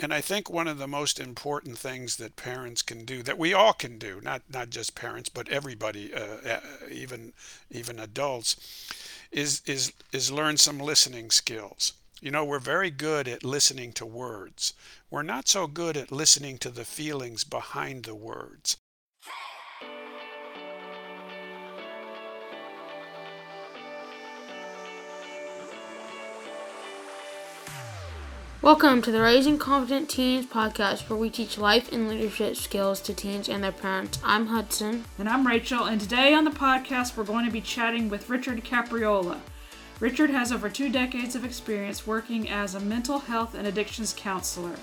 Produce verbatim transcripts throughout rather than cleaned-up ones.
And I think one of the most important things that parents can do, that we all can do, not not just parents, but everybody, uh, even even adults, is is is learn some listening skills. You know, we're very good at listening to words. We're not so good at listening to the feelings behind the words. Welcome to the Raising Confident Teens podcast, where we teach life and leadership skills to teens and their parents. I'm Hudson. And I'm Rachel, and today on the podcast we're going to be chatting with Richard Capriola. Richard has over two decades of experience working as a mental health and addictions counselor.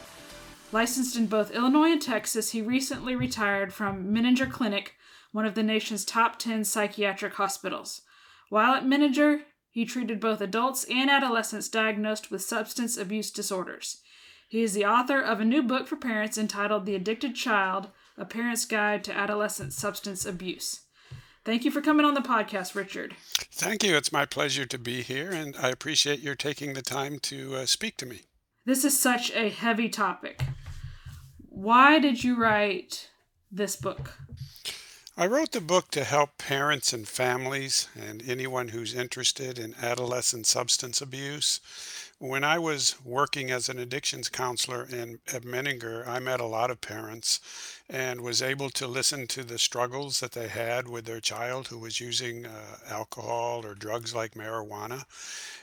Licensed in both Illinois and Texas, he recently retired from Menninger Clinic, one of the nation's top ten psychiatric hospitals. While at Menninger, he treated both adults and adolescents diagnosed with substance abuse disorders. He is the author of a new book for parents entitled The Addicted Child, A Parent's Guide to Adolescent Substance Abuse. Thank you for coming on the podcast, Richard. Thank you. It's my pleasure to be here, and I appreciate your taking the time to uh, speak to me. This is such a heavy topic. Why did you write this book? I wrote the book to help parents and families and anyone who's interested in adolescent substance abuse. When I was working as an addictions counselor in, at Menninger, I met a lot of parents and was able to listen to the struggles that they had with their child who was using uh, alcohol or drugs like marijuana.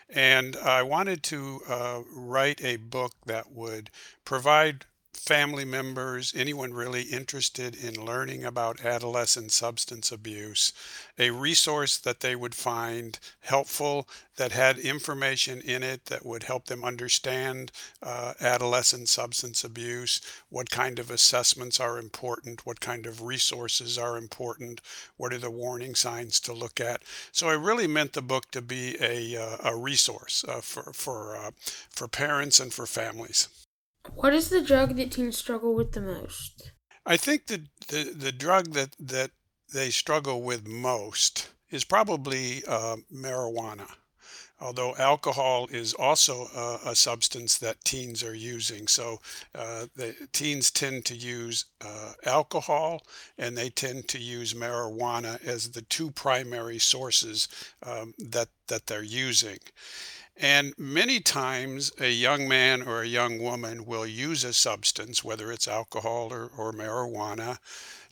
And I wanted to uh, write a book that would provide family members, anyone really interested in learning about adolescent substance abuse, a resource that they would find helpful, that had information in it that would help them understand uh, adolescent substance abuse, what kind of assessments are important, what kind of resources are important, what are the warning signs to look at. So I really meant the book to be a, uh, a resource uh, for, for, uh, for parents and for families. What is the drug that teens struggle with the most? I think the the, the drug that, that they struggle with most is probably uh, marijuana, although alcohol is also a, a substance that teens are using. So uh, the teens tend to use uh, alcohol, and they tend to use marijuana as the two primary sources um, that, that they're using. And many times a young man or a young woman will use a substance, whether it's alcohol or, or marijuana,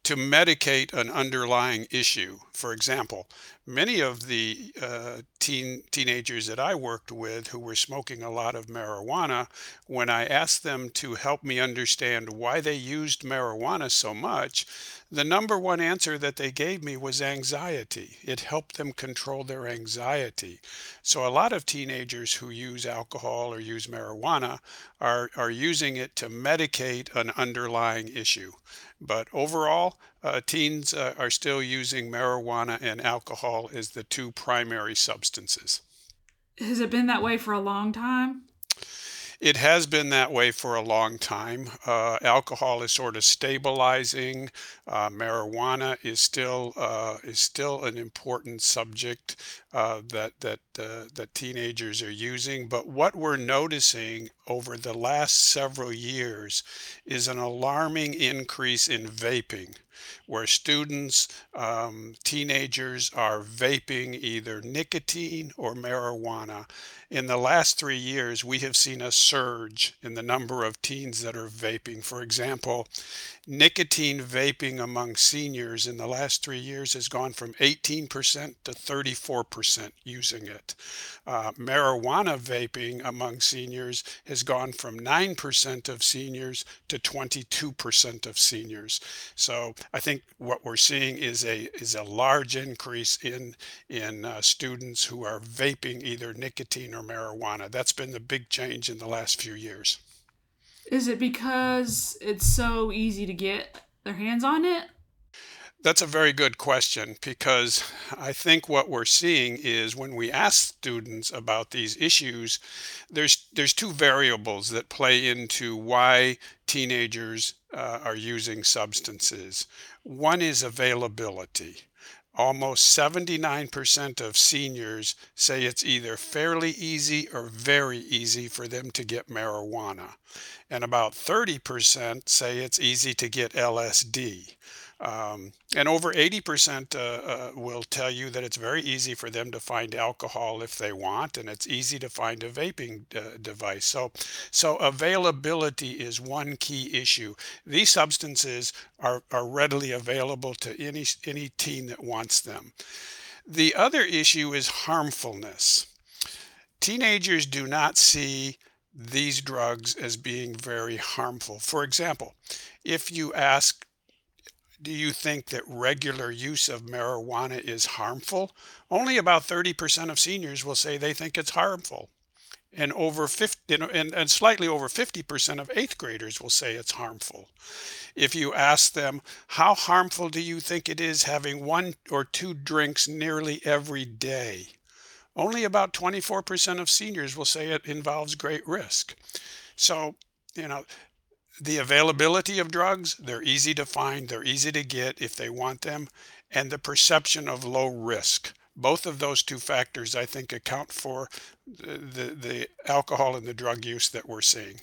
to medicate an underlying issue. For example, many of the uh, teen teenagers that I worked with who were smoking a lot of marijuana, when I asked them to help me understand why they used marijuana so much, the number one answer that they gave me was anxiety. It helped them control their anxiety. So a lot of teenagers who use alcohol or use marijuana are, are using it to medicate an underlying issue. But overall, uh, teens uh, are still using marijuana and alcohol as the two primary substances. Has it been that way for a long time? It has been that way for a long time. Uh, alcohol is sort of stabilizing. Uh, marijuana is still uh, is still an important subject uh, that that uh, that teenagers are using. But what we're noticing over the last several years is an alarming increase in vaping, where students, um, teenagers are vaping either nicotine or marijuana. In the last three years, we have seen a surge in the number of teens that are vaping. For example, nicotine vaping among seniors in the last three years has gone from eighteen percent to thirty-four percent using it. Uh, marijuana vaping among seniors has gone from nine percent of seniors to twenty-two percent of seniors. So I think what we're seeing is a is a large increase in in uh, students who are vaping either nicotine or marijuana. That's been the big change in the last few years. Is it because it's so easy to get their hands on it? That's a very good question, because I think what we're seeing is when we ask students about these issues, there's there's two variables that play into why teenagers uh, are using substances. One is availability. Almost seventy-nine percent of seniors say it's either fairly easy or very easy for them to get marijuana. and about thirty percent say it's easy to get L S D. Um, and over eighty percent uh, uh, will tell you that it's very easy for them to find alcohol if they want, and it's easy to find a vaping uh, device. So, so availability is one key issue. These substances are, are readily available to any, any teen that wants them. The other issue is harmfulness. Teenagers do not see these drugs as being very harmful. For example, if you ask, do you think that regular use of marijuana is harmful? Only about thirty percent of seniors will say they think it's harmful. And over fifty, and, and slightly over fifty percent of eighth graders will say it's harmful. If you ask them, how harmful do you think it is having one or two drinks nearly every day? Only about twenty-four percent of seniors will say it involves great risk. So, you know, the availability of drugs, they're easy to find, they're easy to get if they want them, and the perception of low risk. Both of those two factors, I think, account for the, the, the alcohol and the drug use that we're seeing.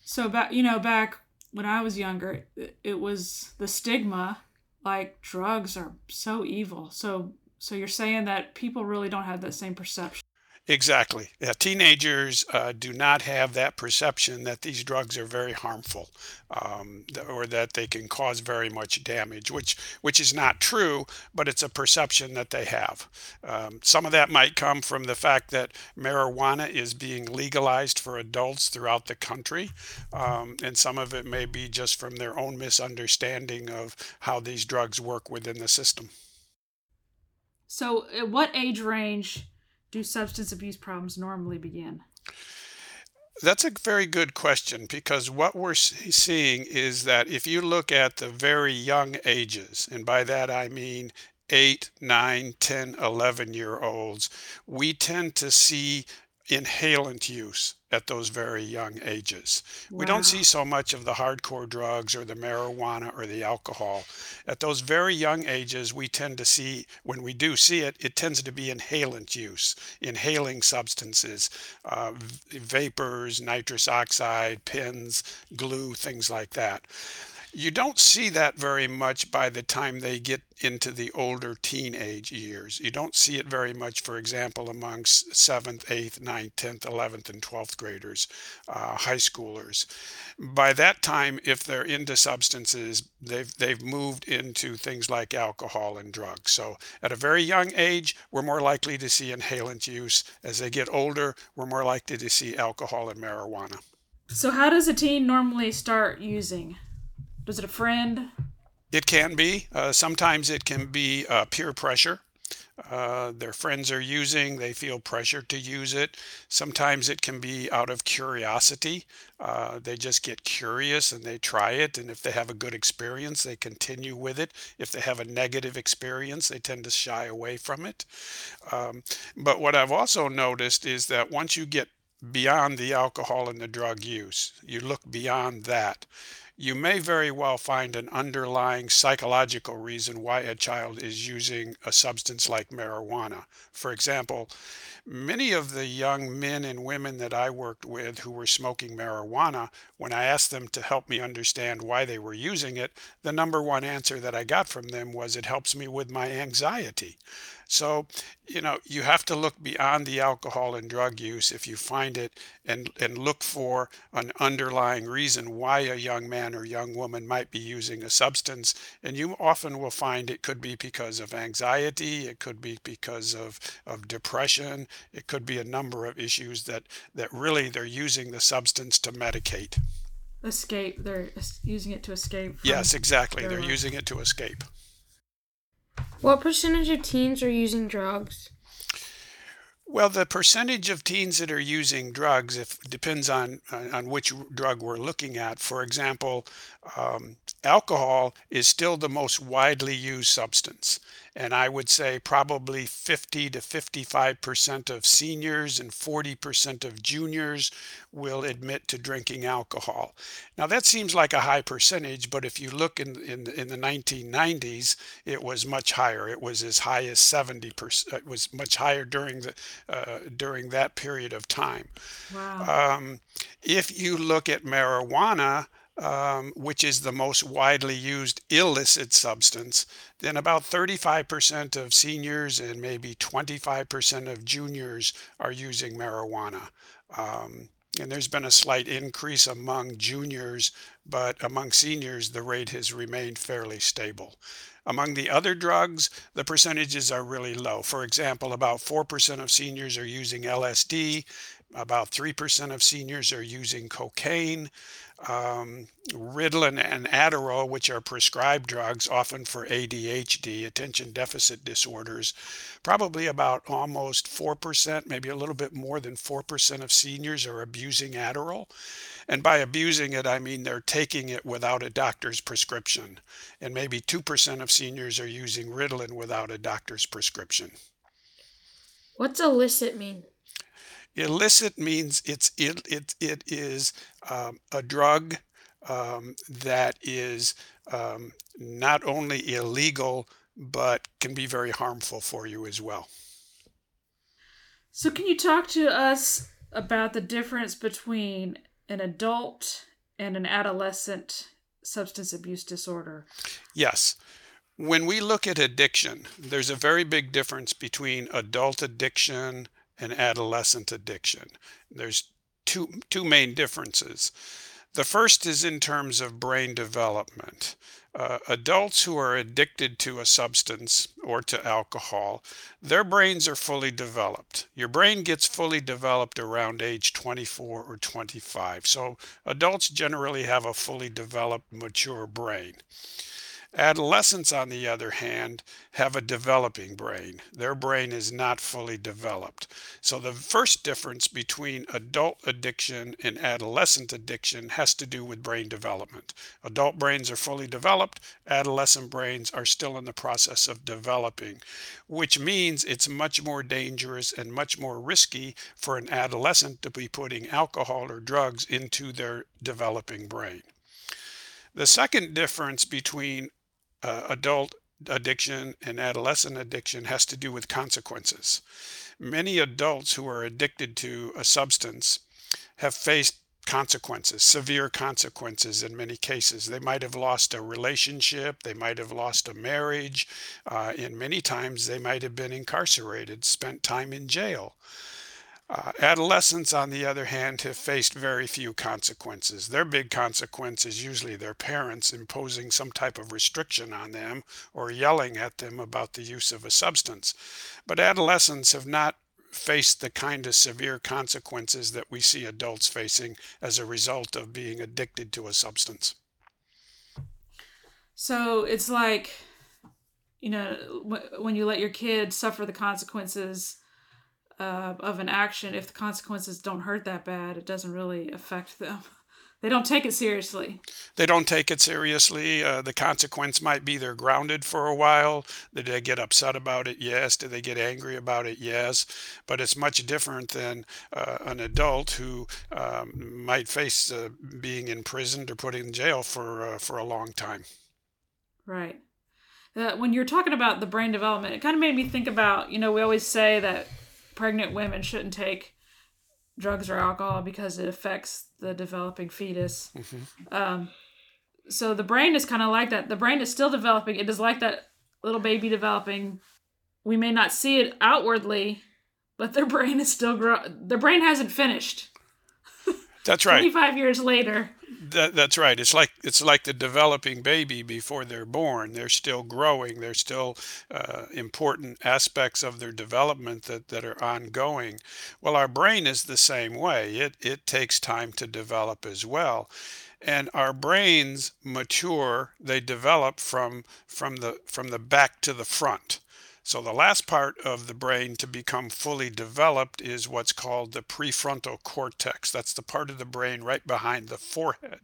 So, back, you know, back when I was younger, it was the stigma, like drugs are so evil. So, so you're saying that people really don't have that same perception. Exactly. Yeah, teenagers uh, do not have that perception that these drugs are very harmful, um, or that they can cause very much damage, which which is not true, but it's a perception that they have. Um, some of that might come from the fact that marijuana is being legalized for adults throughout the country, um, and some of it may be just from their own misunderstanding of how these drugs work within the system. So at what age range do substance abuse problems normally begin? That's a very good question, because what we're seeing is that if you look at the very young ages, and by that I mean eight, nine, ten, eleven year olds, we tend to see inhalant use at those very young ages. Wow. We don't see so much of the hardcore drugs or the marijuana or the alcohol. At those very young ages, we tend to see, when we do see it, it tends to be inhalant use, inhaling substances, uh, vapors, nitrous oxide, pins, glue, things like that. You don't see that very much by the time they get into the older teenage years. You don't see it very much, for example, amongst seventh, eighth, ninth, tenth, eleventh, and twelfth graders, uh, high schoolers. By that time, if they're into substances, they've, they've moved into things like alcohol and drugs. So at a very young age, we're more likely to see inhalant use. As they get older, we're more likely to see alcohol and marijuana. So how does a teen normally start using? Was it a friend? It can be. Uh, sometimes it can be uh, peer pressure. Uh, their friends are using, they feel pressure to use it. Sometimes it can be out of curiosity. Uh, they just get curious and they try it. And if they have a good experience, they continue with it. If they have a negative experience, they tend to shy away from it. Um, but what I've also noticed is that once you get beyond the alcohol and the drug use, you look beyond that, you may very well find an underlying psychological reason why a child is using a substance like marijuana. For example, many of the young men and women that I worked with who were smoking marijuana, when I asked them to help me understand why they were using it, the number one answer that I got from them was, it helps me with my anxiety. So, you know, you have to look beyond the alcohol and drug use if you find it, and, and look for an underlying reason why a young man or young woman might be using a substance. And you often will find it could be because of anxiety, it could be because of, of depression, it could be a number of issues that, that really they're using the substance to medicate. Escape, they're using it to escape. Yes, exactly, they're life. using it to escape. What percentage of teens are using drugs? Well, the percentage of teens that are using drugs if, depends on, on which drug we're looking at. For example, um, alcohol is still the most widely used substance. And I would say probably fifty to fifty-five percent of seniors and forty percent of juniors will admit to drinking alcohol. Now that seems like a high percentage, but if you look in, in, in the nineteen nineties, it was much higher. It was as high as seventy percent. It was much higher during the uh, during that period of time. Wow. Um, if you look at marijuana, Um, which is the most widely used illicit substance, then about thirty-five percent of seniors and maybe twenty-five percent of juniors are using marijuana. Um, and there's been a slight increase among juniors, but among seniors, the rate has remained fairly stable. Among the other drugs, the percentages are really low. For example, about four percent of seniors are using L S D, about three percent of seniors are using cocaine. Um, Ritalin and Adderall, which are prescribed drugs, often for A D H D, attention deficit disorders, probably about almost four percent, maybe a little bit more than four percent of seniors are abusing Adderall. And by abusing it, I mean they're taking it without a doctor's prescription. And maybe two percent of seniors are using Ritalin without a doctor's prescription. What's illicit mean? Illicit means it's it it it is um, a drug um, that is um, not only illegal but can be very harmful for you as well. So, can you talk to us about the difference between an adult and an adolescent substance abuse disorder? Yes. When we look at addiction, there's a very big difference between adult addiction and adolescent addiction. There's two two main differences. The first is in terms of brain development. Uh, adults who are addicted to a substance or to alcohol, their brains are fully developed. Your brain gets fully developed around age twenty-four or twenty-five. So adults generally have a fully developed, mature brain. Adolescents, on the other hand, have a developing brain. Their brain is not fully developed. So the first difference between adult addiction and adolescent addiction has to do with brain development. Adult brains are fully developed. Adolescent brains are still in the process of developing, which means it's much more dangerous and much more risky for an adolescent to be putting alcohol or drugs into their developing brain. The second difference between Uh, adult addiction and adolescent addiction has to do with consequences. Many adults who are addicted to a substance have faced consequences, severe consequences in many cases. They might have lost a relationship, they might have lost a marriage, uh, and many times they might have been incarcerated, spent time in jail. Uh, adolescents, on the other hand, have faced very few consequences. Their big consequence is usually their parents imposing some type of restriction on them or yelling at them about the use of a substance. But adolescents have not faced the kind of severe consequences that we see adults facing as a result of being addicted to a substance. So it's like, you know, when you let your kid suffer the consequences Uh, of an action, if the consequences don't hurt that bad, it doesn't really affect them. They don't take it seriously. They don't take it seriously. Uh, the consequence might be they're grounded for a while. Did they get upset about it? Yes. Did they get angry about it? Yes. But it's much different than uh, an adult who um, might face uh, being imprisoned or put in jail for uh, for a long time. Right. Uh, when you're talking about the brain development, it kind of made me think about, you know, we always say that pregnant women shouldn't take drugs or alcohol because it affects the developing fetus. Mm-hmm. Um, so the brain is kind of like that. The brain is still developing. It is like that little baby developing. We may not see it outwardly, but their brain is still growing. Their brain hasn't finished. That's right. twenty-five years later. That, that's right. It's like it's like the developing baby before they're born. They're still growing. There's still uh, important aspects of their development that, that are ongoing. Well, our brain is the same way. It it takes time to develop as well. And our brains mature. They develop from from the from the back to the front. So the last part of the brain to become fully developed is what's called the prefrontal cortex. That's the part of the brain right behind the forehead.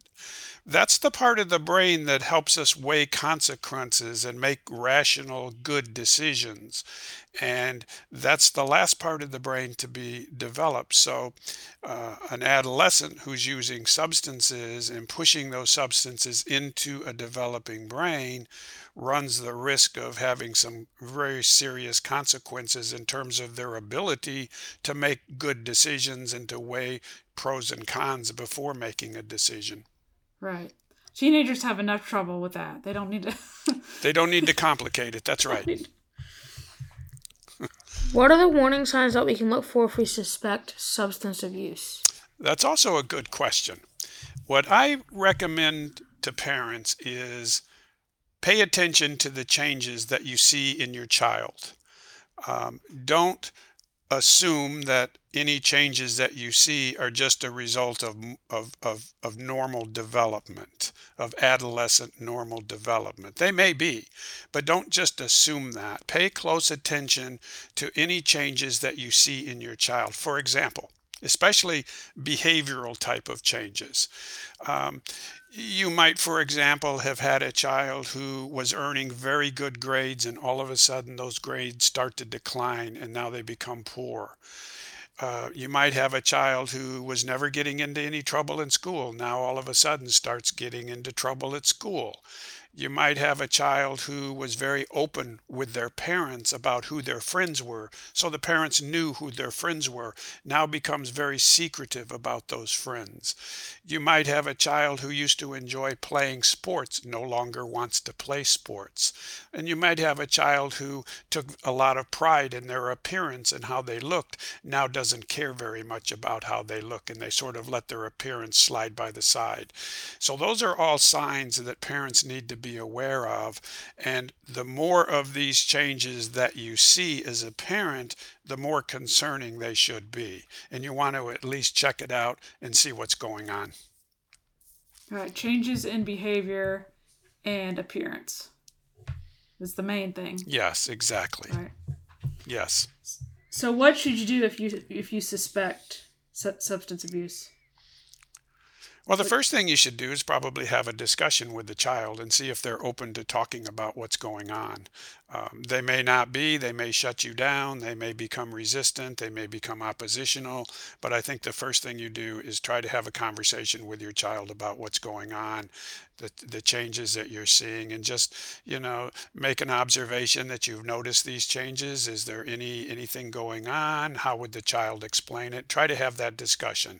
That's the part of the brain that helps us weigh consequences and make rational, good decisions. And that's the last part of the brain to be developed. So uh, an adolescent who's using substances and pushing those substances into a developing brain runs the risk of having some very serious consequences in terms of their ability to make good decisions and to weigh pros and cons before making a decision. Right. Teenagers have enough trouble with that. They don't need to... They don't need to complicate it. That's right. What are the warning signs that we can look for if we suspect substance abuse? That's also a good question. What I recommend to parents is pay attention to the changes that you see in your child. Um, don't assume that any changes that you see are just a result of, of, of, of normal development, of adolescent normal development. They may be, but don't just assume that. Pay close attention to any changes that you see in your child. For example, especially behavioral type of changes. Um, You might, for example, have had a child who was earning very good grades, and all of a sudden those grades start to decline and now they become poor. Uh, you might have a child who was never getting into any trouble in school, now all of a sudden starts getting into trouble at school. You might have a child who was very open with their parents about who their friends were, so the parents knew who their friends were, now becomes very secretive about those friends. You might have a child who used to enjoy playing sports, no longer wants to play sports. And you might have a child who took a lot of pride in their appearance and how they looked, now doesn't care very much about how they look, and they sort of let their appearance slide by the side. So those are all signs that parents need to be be aware of, and the more of these changes that you see as a parent, the more concerning they should be, and you want to at least check it out and see what's going on. All right, changes in behavior and appearance is the main thing. Yes, exactly. All right. Yes. So what should you do if you if you suspect su- substance abuse? Well, the first thing you should do is probably have a discussion with the child and see if they're open to talking about what's going on. Um, they may not be, they may shut you down, they may become resistant, they may become oppositional, but I think the first thing you do is try to have a conversation with your child about what's going on, the, the changes that you're seeing, and just, you know, make an observation that you've noticed these changes. Is there any anything going on? How would the child explain it? Try to have that discussion.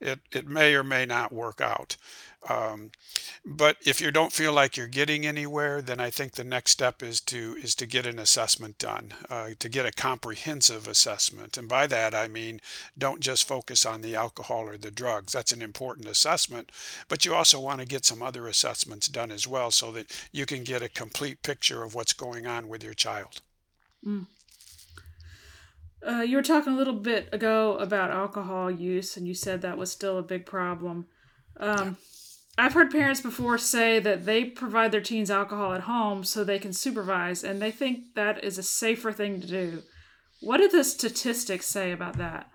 It, it may or may not work out. Um, but if you don't feel like you're getting anywhere, then I think the next step is to is to get an assessment done, uh, to get a comprehensive assessment. And by that, I mean, don't just focus on the alcohol or the drugs. That's an important assessment, but you also want to get some other assessments done as well so that you can get a complete picture of what's going on with your child. Mm. Uh, you were talking a little bit ago about alcohol use, and you said that was still a big problem. Um, yeah. I've heard parents before say that they provide their teens alcohol at home so they can supervise, and they think that is a safer thing to do. What do the statistics say about that?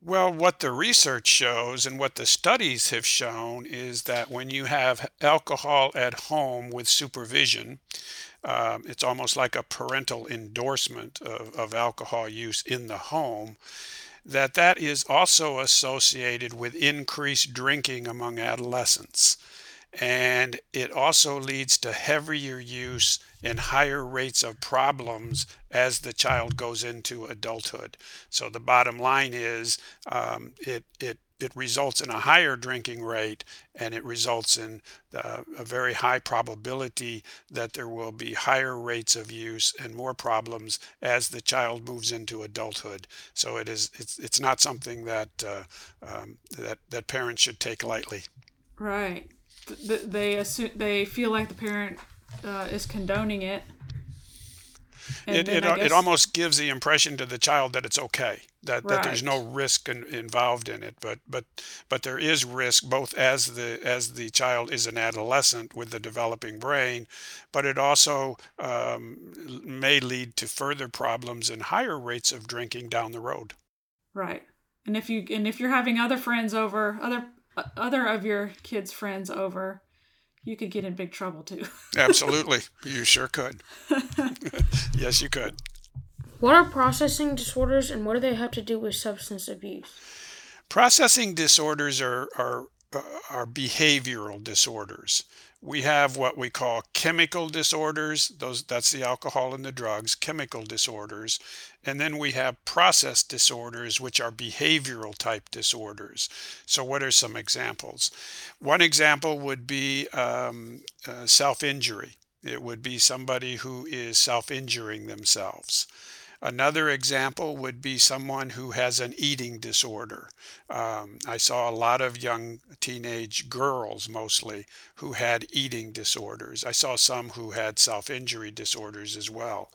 Well, what the research shows and what the studies have shown is that when you have alcohol at home with supervision, um, it's almost like a parental endorsement of, of alcohol use in the home, that that is also associated with increased drinking among adolescents. And it also leads to heavier use and higher rates of problems as the child goes into adulthood. So the bottom line is um, it, it, it results in a higher drinking rate, and it results in uh, a very high probability that there will be higher rates of use and more problems as the child moves into adulthood. So it is it's it's not something that uh, um, that that parents should take lightly. Right. They assume, they feel like the parent uh, is condoning it. And it it, guess... it almost gives the impression to the child that it's okay. that, right. that there's no risk in, involved in it. But but but there is risk both as the as the child is an adolescent with the developing brain, but it also um, may lead to further problems and higher rates of drinking down the road. Right. And if you and if you're having other friends over, other other of your kids' friends over, you could get in big trouble too. Absolutely. You sure could. Yes, you could. What are processing disorders and what do they have to do with substance abuse? Processing disorders are are are behavioral disorders. We have what we call chemical disorders. Those that's the alcohol and the drugs, chemical disorders. And then we have process disorders, which are behavioral type disorders. So what are some examples? One example would be um, uh, self-injury. It would be somebody who is self-injuring themselves. Another example would be someone who has an eating disorder. Um, I saw a lot of young teenage girls mostly who had eating disorders. I saw some who had self-injury disorders as well.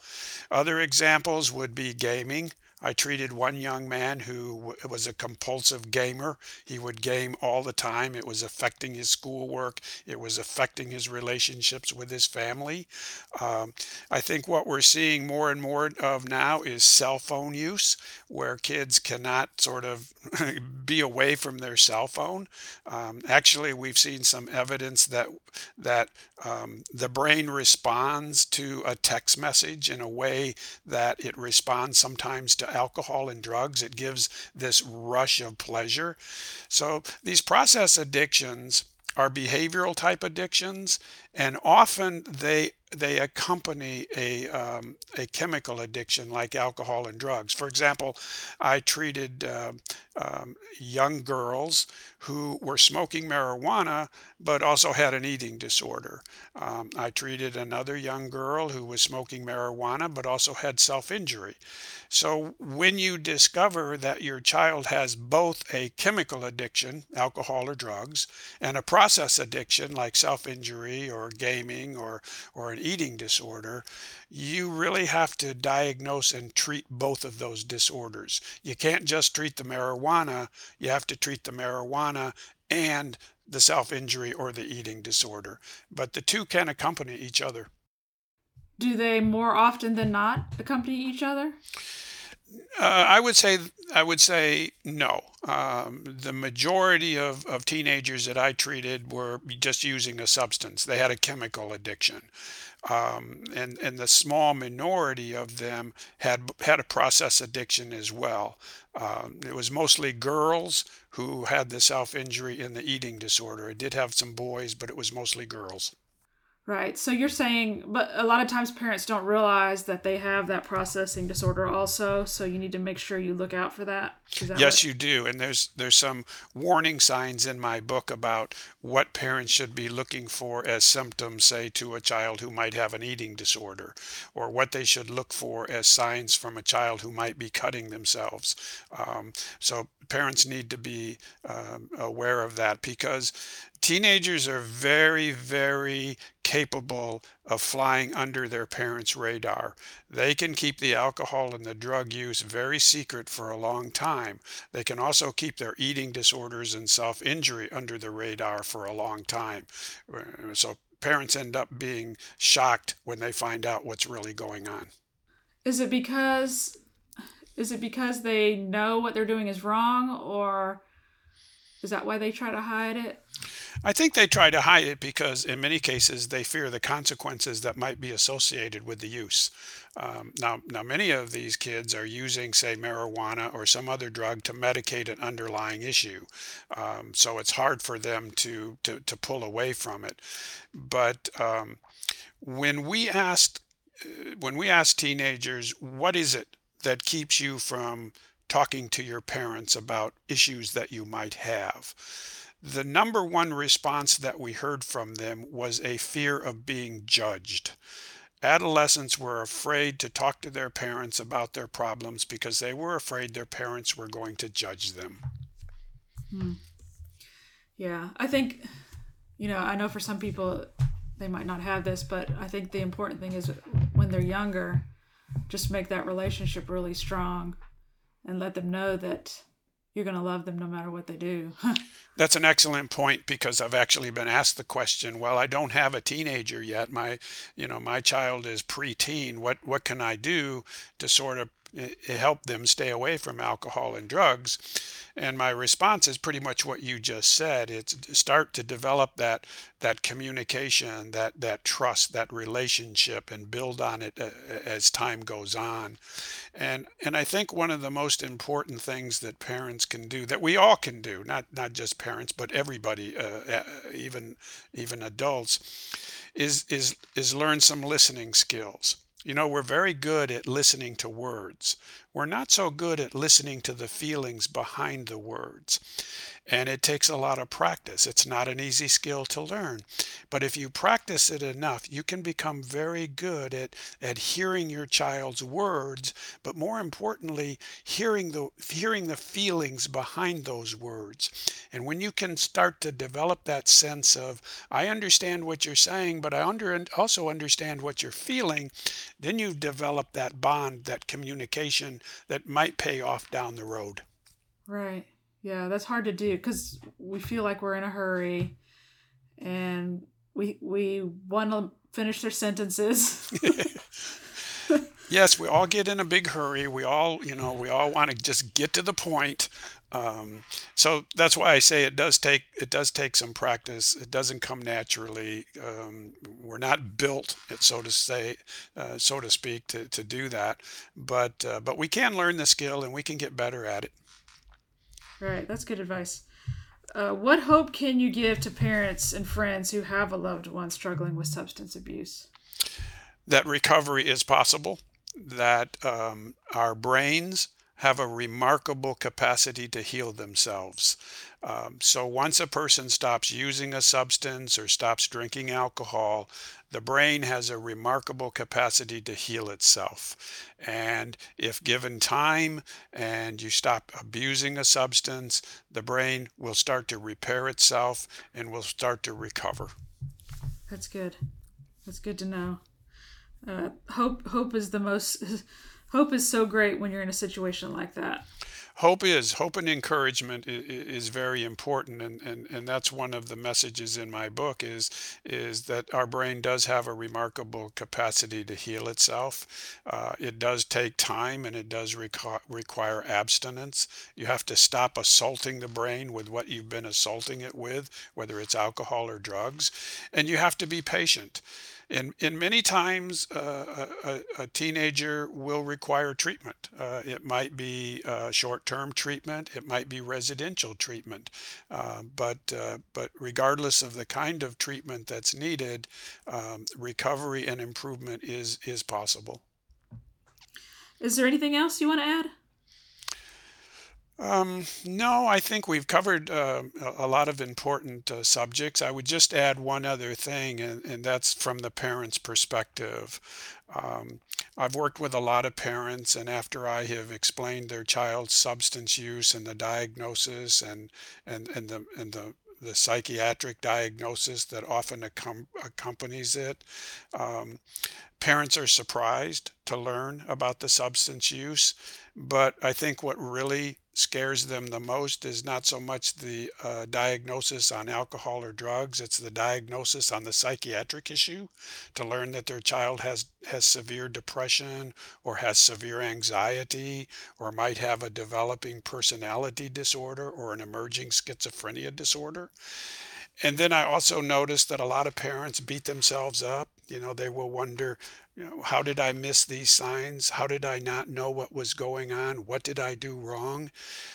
Other examples would be gaming. I treated one young man who was a compulsive gamer. He would game all the time. It was affecting his schoolwork. It was affecting his relationships with his family. Um, I think what we're seeing more and more of now is cell phone use, where kids cannot sort of be away from their cell phone. Um, actually, we've seen some evidence that that um, the brain responds to a text message in a way that it responds sometimes to alcohol and drugs. It gives this rush of pleasure. So these process addictions are behavioral type addictions, and often they they accompany a um, a chemical addiction like alcohol and drugs. For example, I treated uh, um, young girls who were smoking marijuana but also had an eating disorder. Um, I treated another young girl who was smoking marijuana but also had self-injury. So when you discover that your child has both a chemical addiction, alcohol or drugs, and a process addiction like self-injury or gaming or, or an eating disorder, you really have to diagnose and treat both of those disorders. You can't just treat the marijuana. You have to treat the marijuana and the self-injury or the eating disorder. But the two can accompany each other. Do they more often than not accompany each other? Uh, I would say I would say no. Um, the majority of, of teenagers that I treated were just using a substance. They had a chemical addiction. Um, and, and the small minority of them had had a process addiction as well. Um, it was mostly girls who had the self-injury and the eating disorder. It did have some boys, but it was mostly girls. Right. So you're saying, but a lot of times parents don't realize that they have that processing disorder also. So you need to make sure you look out for that. Is that yes, what? You do. And there's there's some warning signs in my book about what parents should be looking for as symptoms, say, to a child who might have an eating disorder, or what they should look for as signs from a child who might be cutting themselves. Um, so parents need to be um, aware of that, because teenagers are very, very capable of flying under their parents' radar. They can keep the alcohol and the drug use very secret for a long time. They can also keep their eating disorders and self-injury under the radar for a long time. So parents end up being shocked when they find out what's really going on. Is it because, is it because they know what they're doing is wrong, or is that why they try to hide it? I think they try to hide it because in many cases they fear the consequences that might be associated with the use. Um, now, now, many of these kids are using, say, marijuana or some other drug to medicate an underlying issue. Um, so it's hard for them to, to, to pull away from it. But um, when we asked, when we asked teenagers, what is it that keeps you from talking to your parents about issues that you might have? The number one response that we heard from them was a fear of being judged. Adolescents were afraid to talk to their parents about their problems because they were afraid their parents were going to judge them. Hmm. Yeah, I think, you know, I know for some people they might not have this, but I think the important thing is when they're younger, just make that relationship really strong. and let them know that you're going to love them no matter what they do. That's an excellent point, because I've actually been asked the question, well, I don't have a teenager yet. My, you know, my child is preteen. What, what can I do to sort of help them stay away from alcohol and drugs? And my response is pretty much what you just said. It's start to develop that that communication, that that trust, that relationship, and build on it as time goes on. And and I think one of the most important things that parents can do, that we all can do, not not just parents, but everybody, uh, even even adults, is is is learn some listening skills. You know, we're very good at listening to words. We're not so good at listening to the feelings behind the words. And it takes a lot of practice. It's not an easy skill to learn. But if you practice it enough, you can become very good at, at hearing your child's words, but more importantly, hearing the, hearing the feelings behind those words. And when you can start to develop that sense of, I understand what you're saying, but I under, also understand what you're feeling, then you've developed that bond, that communication that might pay off down the road. Right. Yeah, that's hard to do because we feel like we're in a hurry and we we want to finish their sentences. Yes, we all get in a big hurry. We all, you know, we all want to just get to the point. Um, so that's why I say it does take it does take some practice. It doesn't come naturally. Um, we're not built, so to say, uh, so to speak, to, to do that. But uh, but we can learn the skill and we can get better at it. Right. That's good advice. Uh, what hope can you give to parents and friends who have a loved one struggling with substance abuse? That recovery is possible, that um, our brains have a remarkable capacity to heal themselves. Um, so once a person stops using a substance or stops drinking alcohol, the brain has a remarkable capacity to heal itself. And if given time and you stop abusing a substance, the brain will start to repair itself and will start to recover. That's good. That's good to know. Uh, hope, hope is the most... Hope is so great when you're in a situation like that. Hope is. Hope and encouragement is very important, and, and, and that's one of the messages in my book is, is that our brain does have a remarkable capacity to heal itself. Uh, it does take time, and it does reco- require abstinence. You have to stop assaulting the brain with what you've been assaulting it with, whether it's alcohol or drugs, and you have to be patient. In, in many times, uh, a, a teenager will require treatment. Uh, it might be uh, short-term treatment. It might be residential treatment. Uh, but uh, but regardless of the kind of treatment that's needed, um, recovery and improvement is is possible. Is there anything else you want to add? Um, no, I think we've covered uh, a lot of important uh, subjects. I would just add one other thing, and, and that's from the parents' perspective. Um, I've worked with a lot of parents, and after I have explained their child's substance use and the diagnosis and and and the and the the psychiatric diagnosis that often accom- accompanies it. Um, parents are surprised to learn about the substance use, but I think what really scares them the most is not so much the uh, diagnosis on alcohol or drugs, it's the diagnosis on the psychiatric issue, to learn that their child has, has severe depression or has severe anxiety or might have a developing personality disorder or an emerging schizophrenia disorder. And then I also noticed that a lot of parents beat themselves up. You know, they will wonder, you know, how did I miss these signs? How did I not know what was going on? What did I do wrong?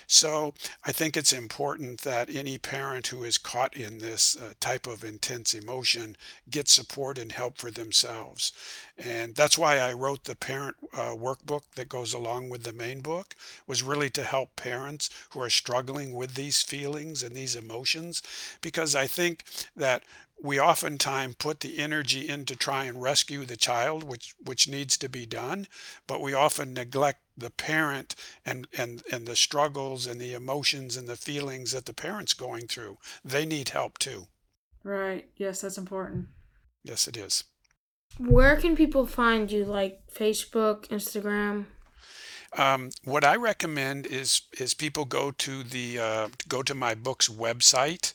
So I think it's important that any parent who is caught in this uh, type of intense emotion get support and help for themselves. And that's why I wrote the parent uh, workbook that goes along with the main book, was really to help parents who are struggling with these feelings and these emotions, because I think that we oftentimes put the energy in to try and rescue the child, which which needs to be done, but we often neglect the parent and, and, and the struggles and the emotions and the feelings that the parent's going through. They need help too. Right. Yes, that's important. Yes, it is. Where can people find you, like Facebook, Instagram? Um, what I recommend is is people go to the uh, go to my book's website.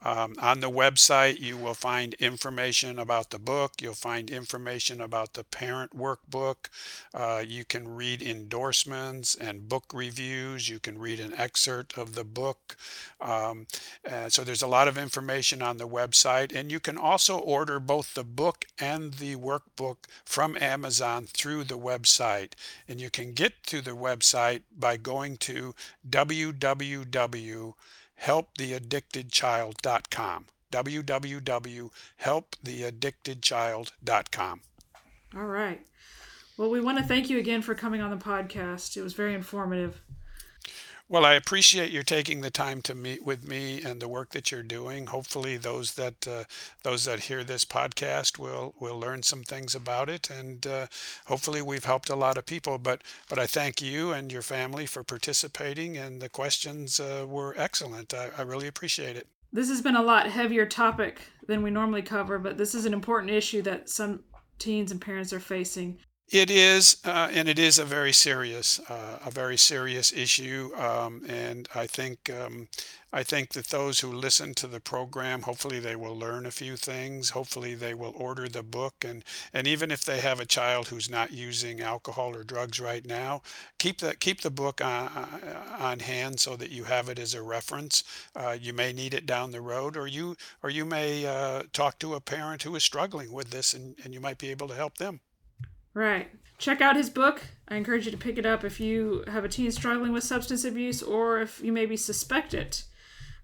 Um, on the website, you will find information about the book. You'll find information about the parent workbook. Uh, you can read endorsements and book reviews. You can read an excerpt of the book. Um, uh, so there's a lot of information on the website. And you can also order both the book and the workbook from Amazon through the website. And you can get to the website by going to www. help the addicted child dot com. www dot help the addicted child dot com. All right. Well, we want to thank you again for coming on the podcast. It was very informative. Well, I appreciate your taking the time to meet with me and the work that you're doing. Hopefully, those that uh, those that hear this podcast will will learn some things about it, and uh, hopefully, we've helped a lot of people. But but I thank you and your family for participating, and the questions uh, were excellent. I, I really appreciate it. This has been a lot heavier topic than we normally cover, but this is an important issue that some teens and parents are facing. It is, uh, and it is a very serious, uh, a very serious issue, um, and I think, um, I think that those who listen to the program, hopefully they will learn a few things. Hopefully they will order the book, and and even if they have a child who's not using alcohol or drugs right now, keep the keep the book on, on hand so that you have it as a reference. Uh, you may need it down the road, or you or you may uh, talk to a parent who is struggling with this, and, and you might be able to help them. Right. Check out his book. I encourage you to pick it up if you have a teen struggling with substance abuse or if you maybe suspect it.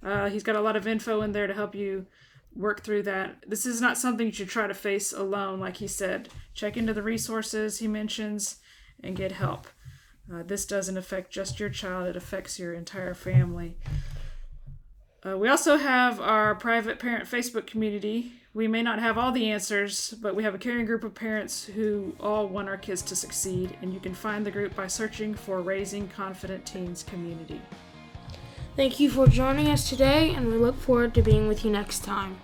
Uh, he's got a lot of info in there to help you work through that. This is not something you should try to face alone, like he said. Check into the resources he mentions and get help. Uh, this doesn't affect just your child. It affects your entire family. Uh, we also have our private parent Facebook community. We may not have all the answers, but we have a caring group of parents who all want our kids to succeed, and you can find the group by searching for Raising Confident Teens Community. Thank you for joining us today, and we look forward to being with you next time.